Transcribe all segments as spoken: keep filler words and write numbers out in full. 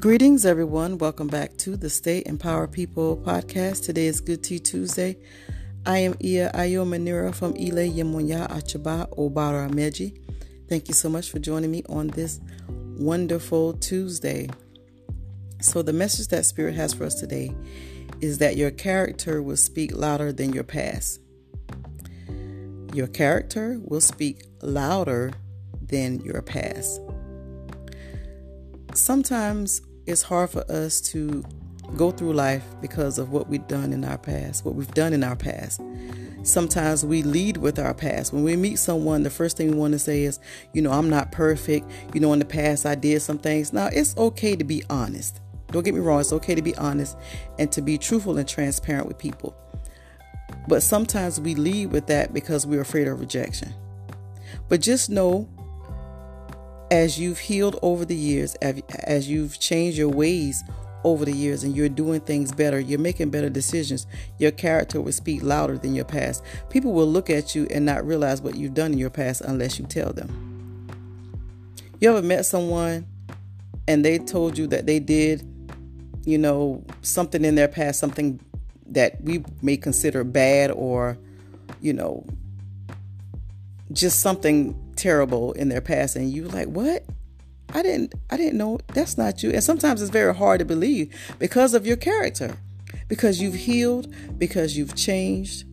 Greetings, everyone. Welcome back to the Stay Empowered People podcast. Today is Good Tea Tuesday. I am Ia Ayo Manira from Ile Yemunya Achaba Obara Meji. Thank you so much for joining me on this wonderful Tuesday. So the message that Spirit has for us today is that your character will speak louder than your past. Your character will speak louder than your past. Sometimes it's hard for us to go through life because of what we've done in our past, what we've done in our past. Sometimes we lead with our past. When we meet someone, the first thing we want to say is, you know, I'm not perfect. You know, in the past, I did some things. Now, it's okay to be honest. Don't get me wrong. It's okay to be honest and to be truthful and transparent with people. But sometimes we lead with that because we're afraid of rejection. But just know, as you've healed over the years, as you've changed your ways over the years and you're doing things better, you're making better decisions, your character will speak louder than your past. People will look at you and not realize what you've done in your past unless you tell them. You ever met someone and they told you that they did, you know, something in their past, something that we may consider bad or, you know, just something terrible in their past, and you like, what? I didn't, I didn't know. That's not you. And sometimes it's very hard to believe because of your character, because you've healed, because you've changed,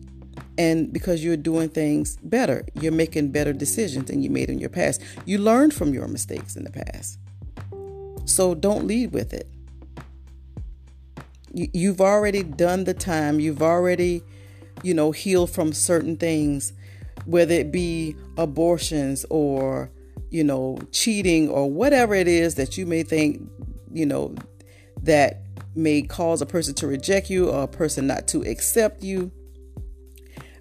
and because you're doing things better. You're making better decisions than you made in your past. You learned from your mistakes in the past. So don't lead with it. You, you've already done the time. You've already, you know, healed from certain things, whether it be abortions or, you know, cheating or whatever it is that you may think, you know, that may cause a person to reject you or a person not to accept you,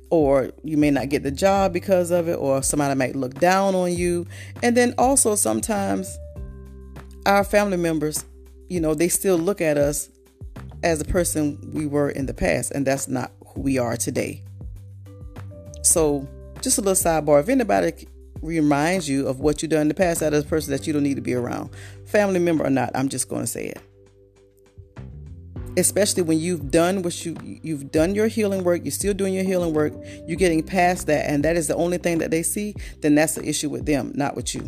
or you may not get the job because of it, or somebody might look down on you. And then also sometimes our family members, you know, they still look at us as the person we were in the past, and that's not who we are today. So just a little sidebar, if anybody reminds you of what you've done in the past, that is a person that you don't need to be around, family member or not, I'm just going to say it. Especially when you've done what you you've done your healing work, you're still doing your healing work, you're getting past that, and that is the only thing that they see, then that's the issue with them, not with you.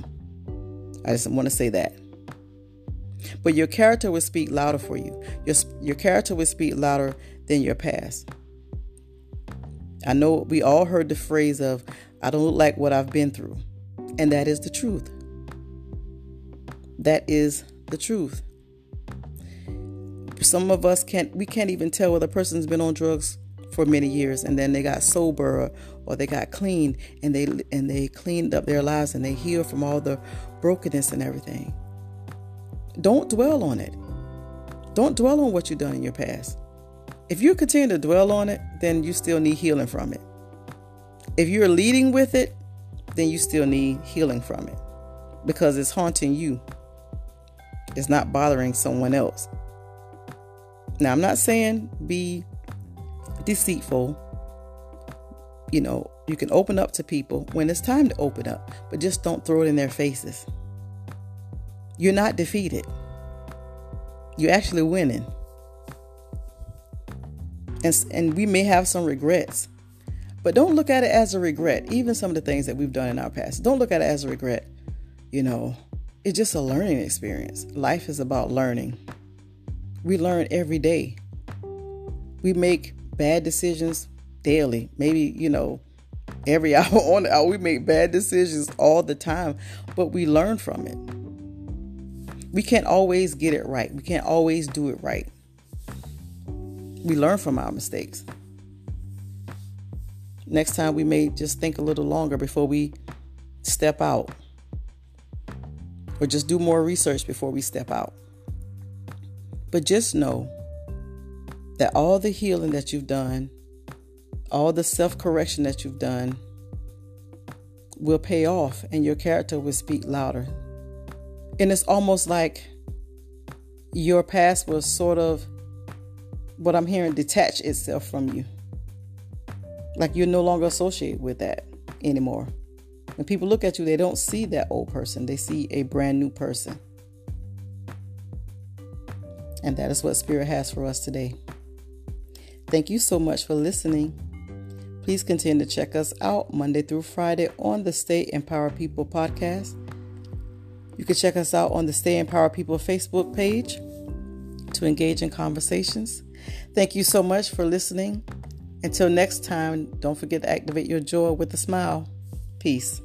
I just want to say that. But your character will speak louder for you. Your your character will speak louder than your past. I know we all heard the phrase of, I don't look like what I've been through. And that is the truth. That is the truth. Some of us can't, we can't even tell whether a person's been on drugs for many years and then they got sober or, or they got clean and they, and they cleaned up their lives and they healed from all the brokenness and everything. Don't dwell on it. Don't dwell on what you've done in your past. If you continue to dwell on it, then you still need healing from it. If you're leading with it, then you still need healing from it because it's haunting you. It's not bothering someone else. Now, I'm not saying be deceitful. You know, you can open up to people when it's time to open up, but just don't throw it in their faces. You're not defeated. You're actually winning. And, and we may have some regrets, but don't look at it as a regret. Even some of the things that we've done in our past, don't look at it as a regret. You know, it's just a learning experience. Life is about learning. We learn every day. We make bad decisions daily. Maybe, you know, every hour on the hour, we make bad decisions all the time, but we learn from it. We can't always get it right. We can't always do it right. We learn from our mistakes. Next time we may just think a little longer before we step out, or just do more research before we step out. But just know that all the healing that you've done, all the self-correction that you've done will pay off, and your character will speak louder. And it's almost like your past was sort of, what I'm hearing, detach itself from you. Like you're no longer associated with that anymore. When people look at you, they don't see that old person. They see a brand new person. And that is what Spirit has for us today. Thank you so much for listening. Please continue to check us out Monday through Friday on the Stay Empowered People podcast. You can check us out on the Stay Empowered People Facebook page to engage in conversations. Thank you so much for listening. Until next time, don't forget to activate your joy with a smile. Peace.